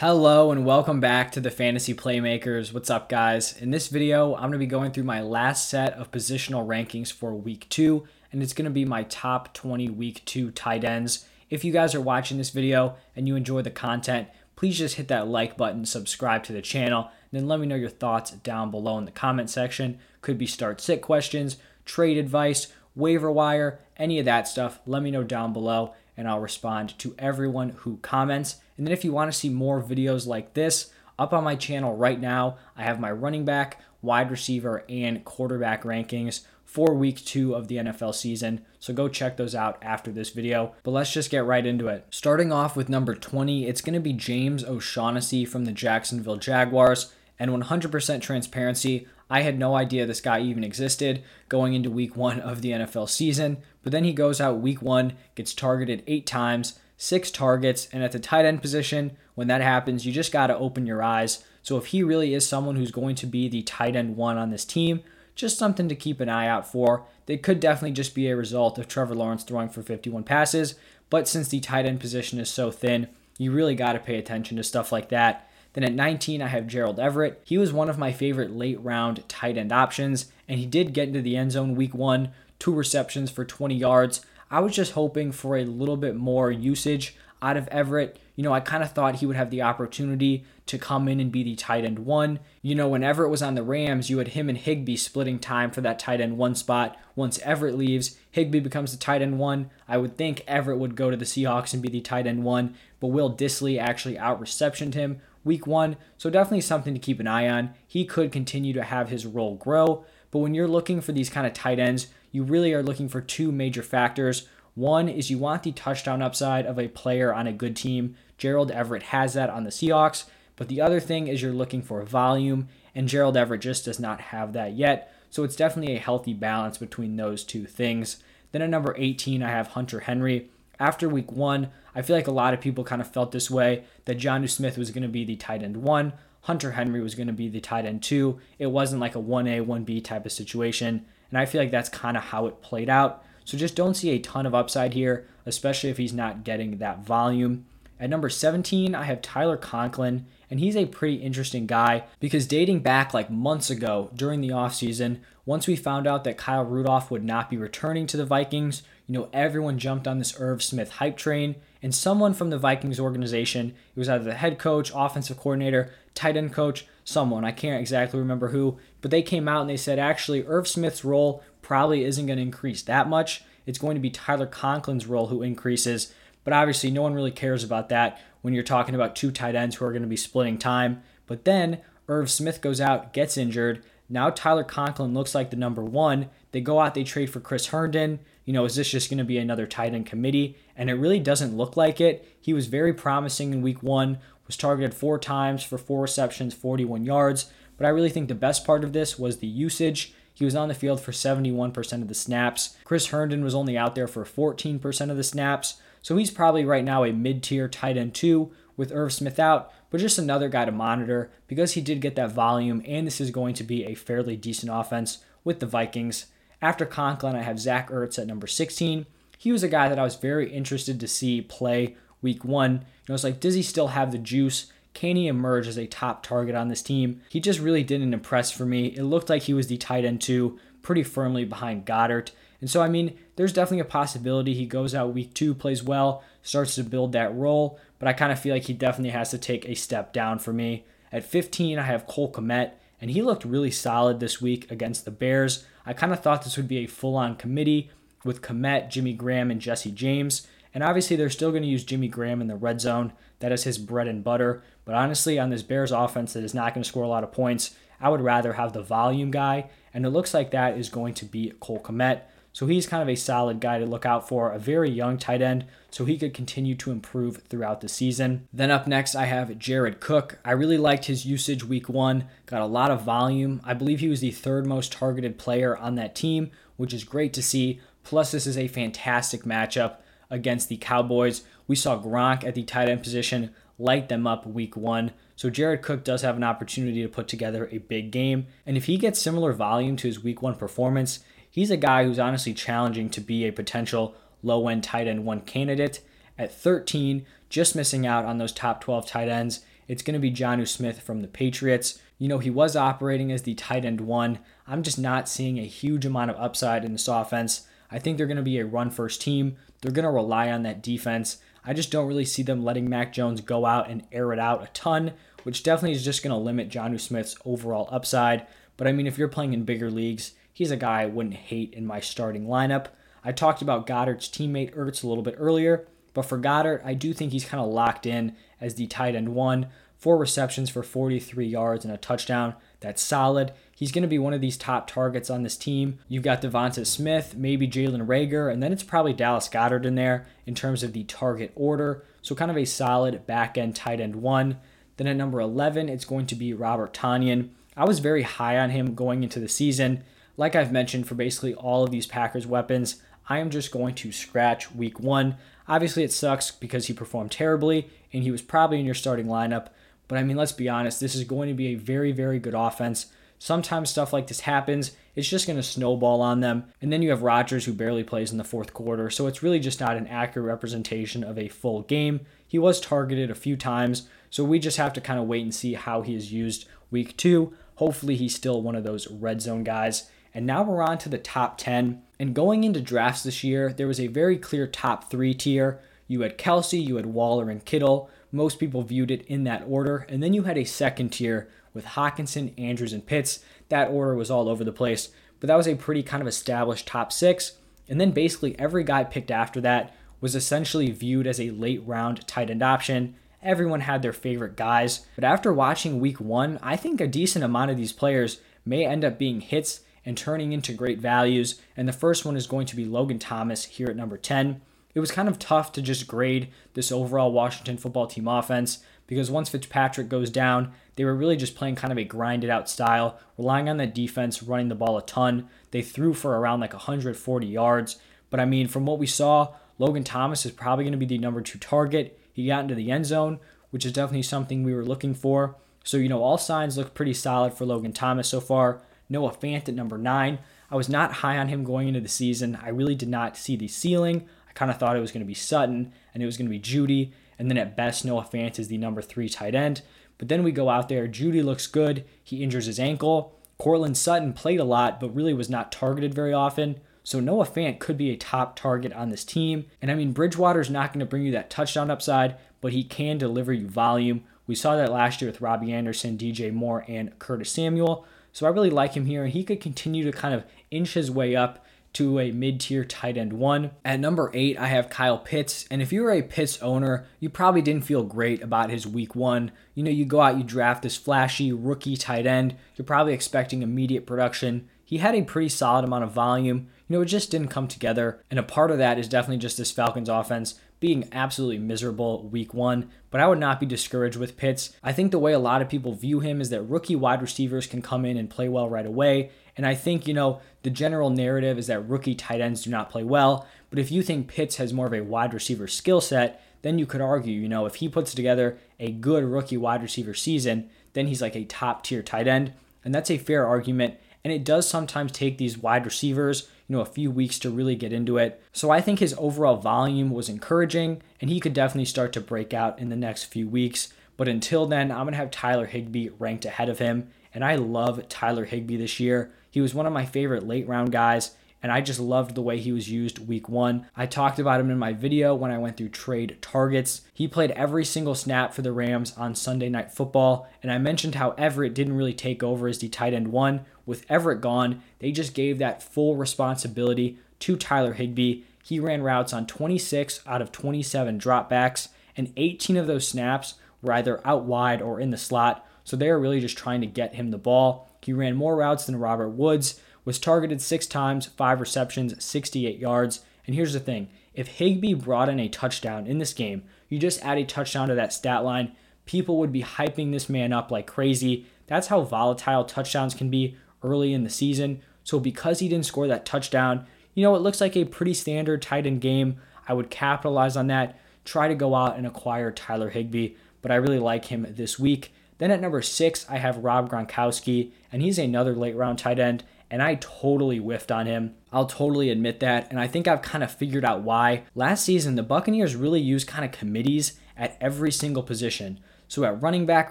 Hello and welcome back to the Fantasy Playmakers. What's up, guys? In this video, I'm going to be going through my last set of positional rankings for week 2, and it's going to be my top 20 week 2 tight ends. If you guys are watching this video and you enjoy the content, please just hit that like button, subscribe to the channel, and then let me know your thoughts down below in the comment section. Could be start sit questions, trade advice, waiver wire, any of that stuff. Let me know down below and I'll respond to everyone who comments. And then if you want to see more videos like this, up on my channel right now, I have my running back, wide receiver, and quarterback rankings for week 2 of the NFL season. So go check those out after this video. But let's just get right into it. Starting off with number 20, it's going to be James O'Shaughnessy from the Jacksonville Jaguars. And 100% transparency, I had no idea this guy even existed going into week 1 of the NFL season. But then he goes out week 1, gets targeted 8 times, 6 targets, and at the tight end position, when that happens, you just got to open your eyes. So if he really is someone who's going to be the tight end 1 on this team, just something to keep an eye out for. They could definitely just be a result of Trevor Lawrence throwing for 51 passes, but since the tight end position is so thin, you really got to pay attention to stuff like that. Then at 19, I have Gerald Everett. He was one of my favorite late round tight end options, and he did get into the end zone week 1, 2 receptions for 20 yards. I was just hoping for a little bit more usage out of Everett. You know, I kind of thought he would have the opportunity to come in and be the tight end 1. You know, when Everett was on the Rams, you had him and Higbee splitting time for that tight end 1 spot. Once Everett leaves, Higbee becomes the tight end 1. I would think Everett would go to the Seahawks and be the tight end 1, but Will Disley actually out-receptioned him week 1, so definitely something to keep an eye on. He could continue to have his role grow, but when you're looking for these kind of tight ends, you really are looking for 2 major factors. One is you want the touchdown upside of a player on a good team. Gerald Everett has that on the Seahawks, but the other thing is you're looking for volume, and Gerald Everett just does not have that yet, so it's definitely a healthy balance between those 2 things. Then at number 18, I have Hunter Henry. After week 1, I feel like a lot of people kind of felt this way, that Jonnu Smith was going to be the tight end 1, Hunter Henry was going to be the tight end 2. It wasn't like a 1A, 1B type of situation, and I feel like that's kind of how it played out. So just don't see a ton of upside here, especially if he's not getting that volume. At number 17, I have Tyler Conklin, and he's a pretty interesting guy because dating back like months ago during the offseason, once we found out that Kyle Rudolph would not be returning to the Vikings, you know, everyone jumped on this Irv Smith hype train, and someone from the Vikings organization, it was either the head coach, offensive coordinator, tight end coach, someone, I can't exactly remember who, but they came out and they said, actually, Irv Smith's role probably isn't going to increase that much. It's going to be Tyler Conklin's role who increases. But obviously, no one really cares about that when you're talking about 2 tight ends who are going to be splitting time. But then Irv Smith goes out, gets injured. Now Tyler Conklin looks like the number 1. They go out, they trade for Chris Herndon. You know, is this just going to be another tight end committee? And it really doesn't look like it. He was very promising in week 1, was targeted 4 times for 4 receptions, 41 yards. But I really think the best part of this was the usage. He was on the field for 71% of the snaps. Chris Herndon was only out there for 14% of the snaps. So he's probably right now a mid-tier tight end 2 with Irv Smith out, but just another guy to monitor because he did get that volume, and this is going to be a fairly decent offense with the Vikings. After Conklin, I have Zach Ertz at number 16. He was a guy that I was very interested to see play week 1. You know, it's like, does he still have the juice? Can he emerge as a top target on this team? He just really didn't impress for me. It looked like he was the tight end 2, pretty firmly behind Goddard. And so, I mean, there's definitely a possibility he goes out week 2, plays well, starts to build that role, but I kind of feel like he definitely has to take a step down for me. At 15, I have Cole Kmet, and he looked really solid this week against the Bears. I kind of thought this would be a full-on committee with Kmet, Jimmy Graham, and Jesse James. And obviously, they're still going to use Jimmy Graham in the red zone. That is his bread and butter. But honestly, on this Bears offense that is not going to score a lot of points, I would rather have the volume guy, and it looks like that is going to be Cole Kmet. So he's kind of a solid guy to look out for, a very young tight end, so he could continue to improve throughout the season. Then up next, I have Jared Cook. I really liked his usage week 1, got a lot of volume. I believe he was the 3rd most targeted player on that team, which is great to see. Plus, this is a fantastic matchup against the Cowboys. We saw Gronk at the tight end position light them up week 1. So Jared Cook does have an opportunity to put together a big game. And if he gets similar volume to his week 1 performance, he's a guy who's honestly challenging to be a potential low-end tight end 1 candidate. At 13, just missing out on those top 12 tight ends it's going to be Jonnu Smith from the Patriots. You know, he was operating as the tight end one. I'm just not seeing a huge amount of upside in this offense. I think they're going to be a run-first team. They're going to rely on that defense. I just don't really see them letting Mac Jones go out and air it out a ton, which definitely is just going to limit Jonnu Smith's overall upside. But I mean, if you're playing in bigger leagues, he's a guy I wouldn't hate in my starting lineup. I talked about Goddard's teammate Ertz a little bit earlier, but for Goddard, I do think he's kind of locked in as the tight end one. 4 receptions for 43 yards and a touchdown. That's solid. He's going to be one of these top targets on this team. You've got Devonta Smith, maybe Jalen Reagor, and then it's probably Dallas Goddard in there in terms of the target order. So kind of a solid back-end tight end one. Then at number 11, it's going to be Robert Tonyan. I was very high on him going into the season. Like I've mentioned, for basically all of these Packers weapons, I am just going to scratch week one. Obviously, it sucks because he performed terribly, and he was probably in your starting lineup. But I mean, let's be honest, this is going to be a very, very good offense. Sometimes stuff like this happens. It's just going to snowball on them. And then you have Rodgers, who barely plays in the fourth quarter. So it's really just not an accurate representation of a full game. He was targeted a few times. So we just have to kind of wait and see how he is used week two. Hopefully, he's still one of those red zone guys. And now we're on to the top 10. And going into drafts this year, there was a very clear top 3 tier. You had Kelsey, you had Waller, and Kittle. Most people viewed it in that order. And then you had a second tier with Hockenson, Andrews, and Pitts. That order was all over the place. But that was a pretty kind of established top 6. And then basically every guy picked after that was essentially viewed as a late round tight end option. Everyone had their favorite guys. But after watching week 1, I think a decent amount of these players may end up being hits and turning into great values. And the first one is going to be Logan Thomas here at number 10. It was kind of tough to just grade this overall Washington football team offense because once Fitzpatrick goes down, they were really just playing kind of a grinded out style, relying on that defense, running the ball a ton. They threw for around like 140 yards. But I mean, from what we saw, Logan Thomas is probably going to be the number 2 target. He got into the end zone, which is definitely something we were looking for. So, you know, all signs look pretty solid for Logan Thomas so far. Noah Fant at number 9. I was not high on him going into the season. I really did not see the ceiling. I kind of thought it was going to be Sutton and it was going to be Judy. And then at best, Noah Fant is the number 3 tight end. But then we go out there. Judy looks good. He injures his ankle. Cortland Sutton played a lot, but really was not targeted very often. So Noah Fant could be a top target on this team. And I mean, Bridgewater's not going to bring you that touchdown upside, but he can deliver you volume. We saw that last year with Robbie Anderson, DJ Moore, and Curtis Samuel. So I really like him here, and he could continue to kind of inch his way up to a mid-tier tight end one. At number 8, I have Kyle Pitts, and if you were a Pitts owner, you probably didn't feel great about his week one. You know, you go out, you draft this flashy rookie tight end. You're probably expecting immediate production. He had a pretty solid amount of volume. You know, it just didn't come together, and a part of that is definitely just this Falcons offense being absolutely miserable week one, but I would not be discouraged with Pitts. I think the way a lot of people view him is that rookie wide receivers can come in and play well right away. And I think, you know, the general narrative is that rookie tight ends do not play well. But if you think Pitts has more of a wide receiver skill set, then you could argue, you know, if he puts together a good rookie wide receiver season, then he's like a top tier tight end. And that's a fair argument. And it does sometimes take these wide receivers, you know, a few weeks to really get into it. So I think his overall volume was encouraging, and he could definitely start to break out in the next few weeks. But until then, I'm going to have Tyler Higbee ranked ahead of him. And I love Tyler Higbee this year. He was one of my favorite late round guys, and I just loved the way he was used week one. I talked about him in my video when I went through trade targets. He played every single snap for the Rams on Sunday Night Football, and I mentioned how Everett didn't really take over as the tight end one. With Everett gone, they just gave that full responsibility to Tyler Higbee. He ran routes on 26 out of 27 dropbacks, and 18 of those snaps were either out wide or in the slot, so they are really just trying to get him the ball. He ran more routes than Robert Woods, was targeted 6 times, 5 receptions, 68 yards. And here's the thing, if Higbee brought in a touchdown in this game, you just add a touchdown to that stat line, people would be hyping this man up like crazy. That's how volatile touchdowns can be early in the season. So because he didn't score that touchdown, you know, it looks like a pretty standard tight end game. I would capitalize on that, try to go out and acquire Tyler Higbee, but I really like him this week. Then at number 6, I have Rob Gronkowski, and he's another late round tight end. And I totally whiffed on him. I'll totally admit that, and I think I've kind of figured out why. Last season, the Buccaneers really used kind of committees at every single position. So at running back,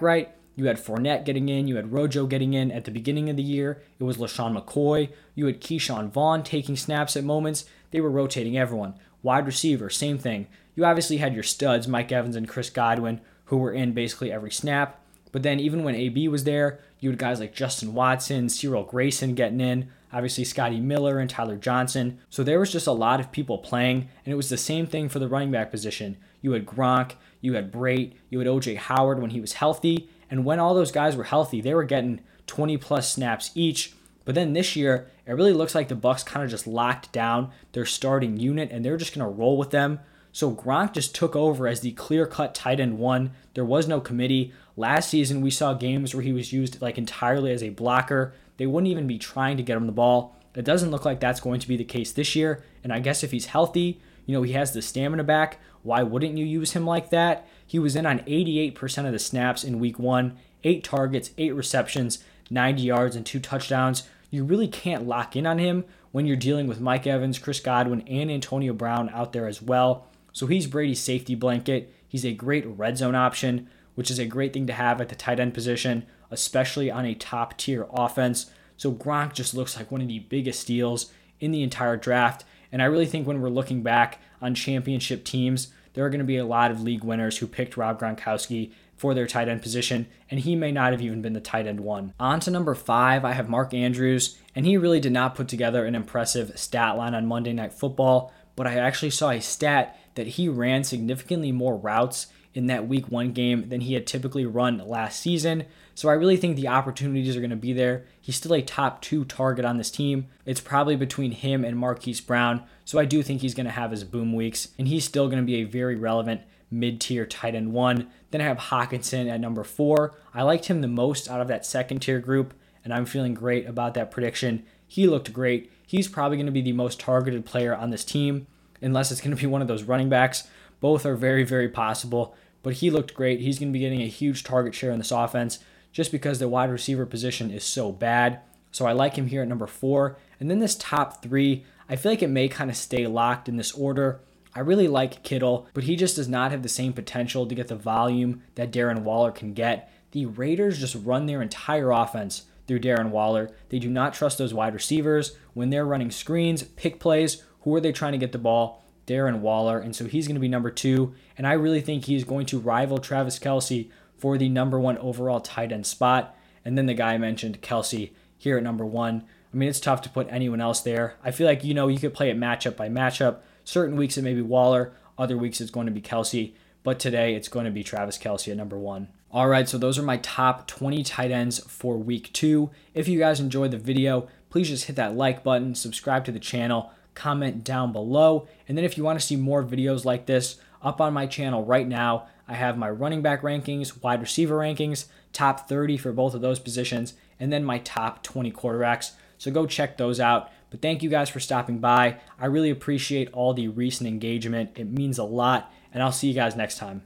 right, you had Fournette getting in. You had Rojo getting in at the beginning of the year. It was LaShawn McCoy. You had Keyshawn Vaughn taking snaps at moments. They were rotating everyone. Wide receiver, same thing. You obviously had your studs, Mike Evans and Chris Godwin, who were in basically every snap. But then even when AB was there, you had guys like Justin Watson, Cyril Grayson getting in, obviously Scotty Miller and Tyler Johnson. So there was just a lot of people playing, and it was the same thing for the running back position. You had Gronk, you had Brate, you had O.J. Howard when he was healthy. And when all those guys were healthy, they were getting 20-plus snaps each. But then this year, it really looks like the Bucs kind of just locked down their starting unit, and they're just going to roll with them. So Gronk just took over as the clear-cut tight end one. There was no committee. Last season, we saw games where he was used like entirely as a blocker. They wouldn't even be trying to get him the ball. It doesn't look like that's going to be the case this year. And I guess if he's healthy, you know, he has the stamina back. Why wouldn't you use him like that? He was in on 88% of the snaps in week one, 8 targets, 8 receptions, 90 yards, and 2 touchdowns. You really can't lock in on him when you're dealing with Mike Evans, Chris Godwin, and Antonio Brown out there as well. So he's Brady's safety blanket. He's a great red zone option, which is a great thing to have at the tight end position, especially on a top-tier offense. So Gronk just looks like one of the biggest steals in the entire draft. And I really think when we're looking back on championship teams, there are going to be a lot of league winners who picked Rob Gronkowski for their tight end position, and he may not have even been the tight end one. On to number 5, I have Mark Andrews, and he really did not put together an impressive stat line on Monday Night Football, but I actually saw a stat that he ran significantly more routes in that week one game than he had typically run last season. So I really think the opportunities are going to be there. He's still a top 2 target on this team. It's probably between him and Marquise Brown. So I do think he's going to have his boom weeks, and he's still going to be a very relevant mid-tier tight end one. Then I have Hockenson at number 4. I liked him the most out of that second tier group, and I'm feeling great about that prediction. He looked great. He's probably going to be the most targeted player on this team, unless it's going to be one of those running backs. Both are very, very possible. But he looked great. He's going to be getting a huge target share in this offense just because the wide receiver position is so bad. So I like him here at number 4. And then this top 3, I feel like it may kind of stay locked in this order. I really like Kittle, but he just does not have the same potential to get the volume that Darren Waller can get. The Raiders just run their entire offense through Darren Waller. They do not trust those wide receivers. When they're running screens, pick plays, who are they trying to get the ball? Darren Waller, and so he's going to be number 2, and I really think he's going to rival Travis Kelsey for the number 1 overall tight end spot. And then the guy I mentioned, Kelsey, here at number 1. I mean, it's tough to put anyone else there. I feel like, you know, you could play it matchup by matchup. Certain weeks it may be Waller, other weeks it's going to be Kelsey, but today it's going to be Travis Kelsey at number 1. All right, so those are my top 20 tight ends for week 2. If you guys enjoyed the video, please just hit that like button, subscribe to the channel, comment down below. And then if you want to see more videos like this up on my channel right now, I have my running back rankings, wide receiver rankings, top 30 for both of those positions, and then my top 20 quarterbacks. So go check those out. But thank you guys for stopping by. I really appreciate all the recent engagement. It means a lot, and I'll see you guys next time.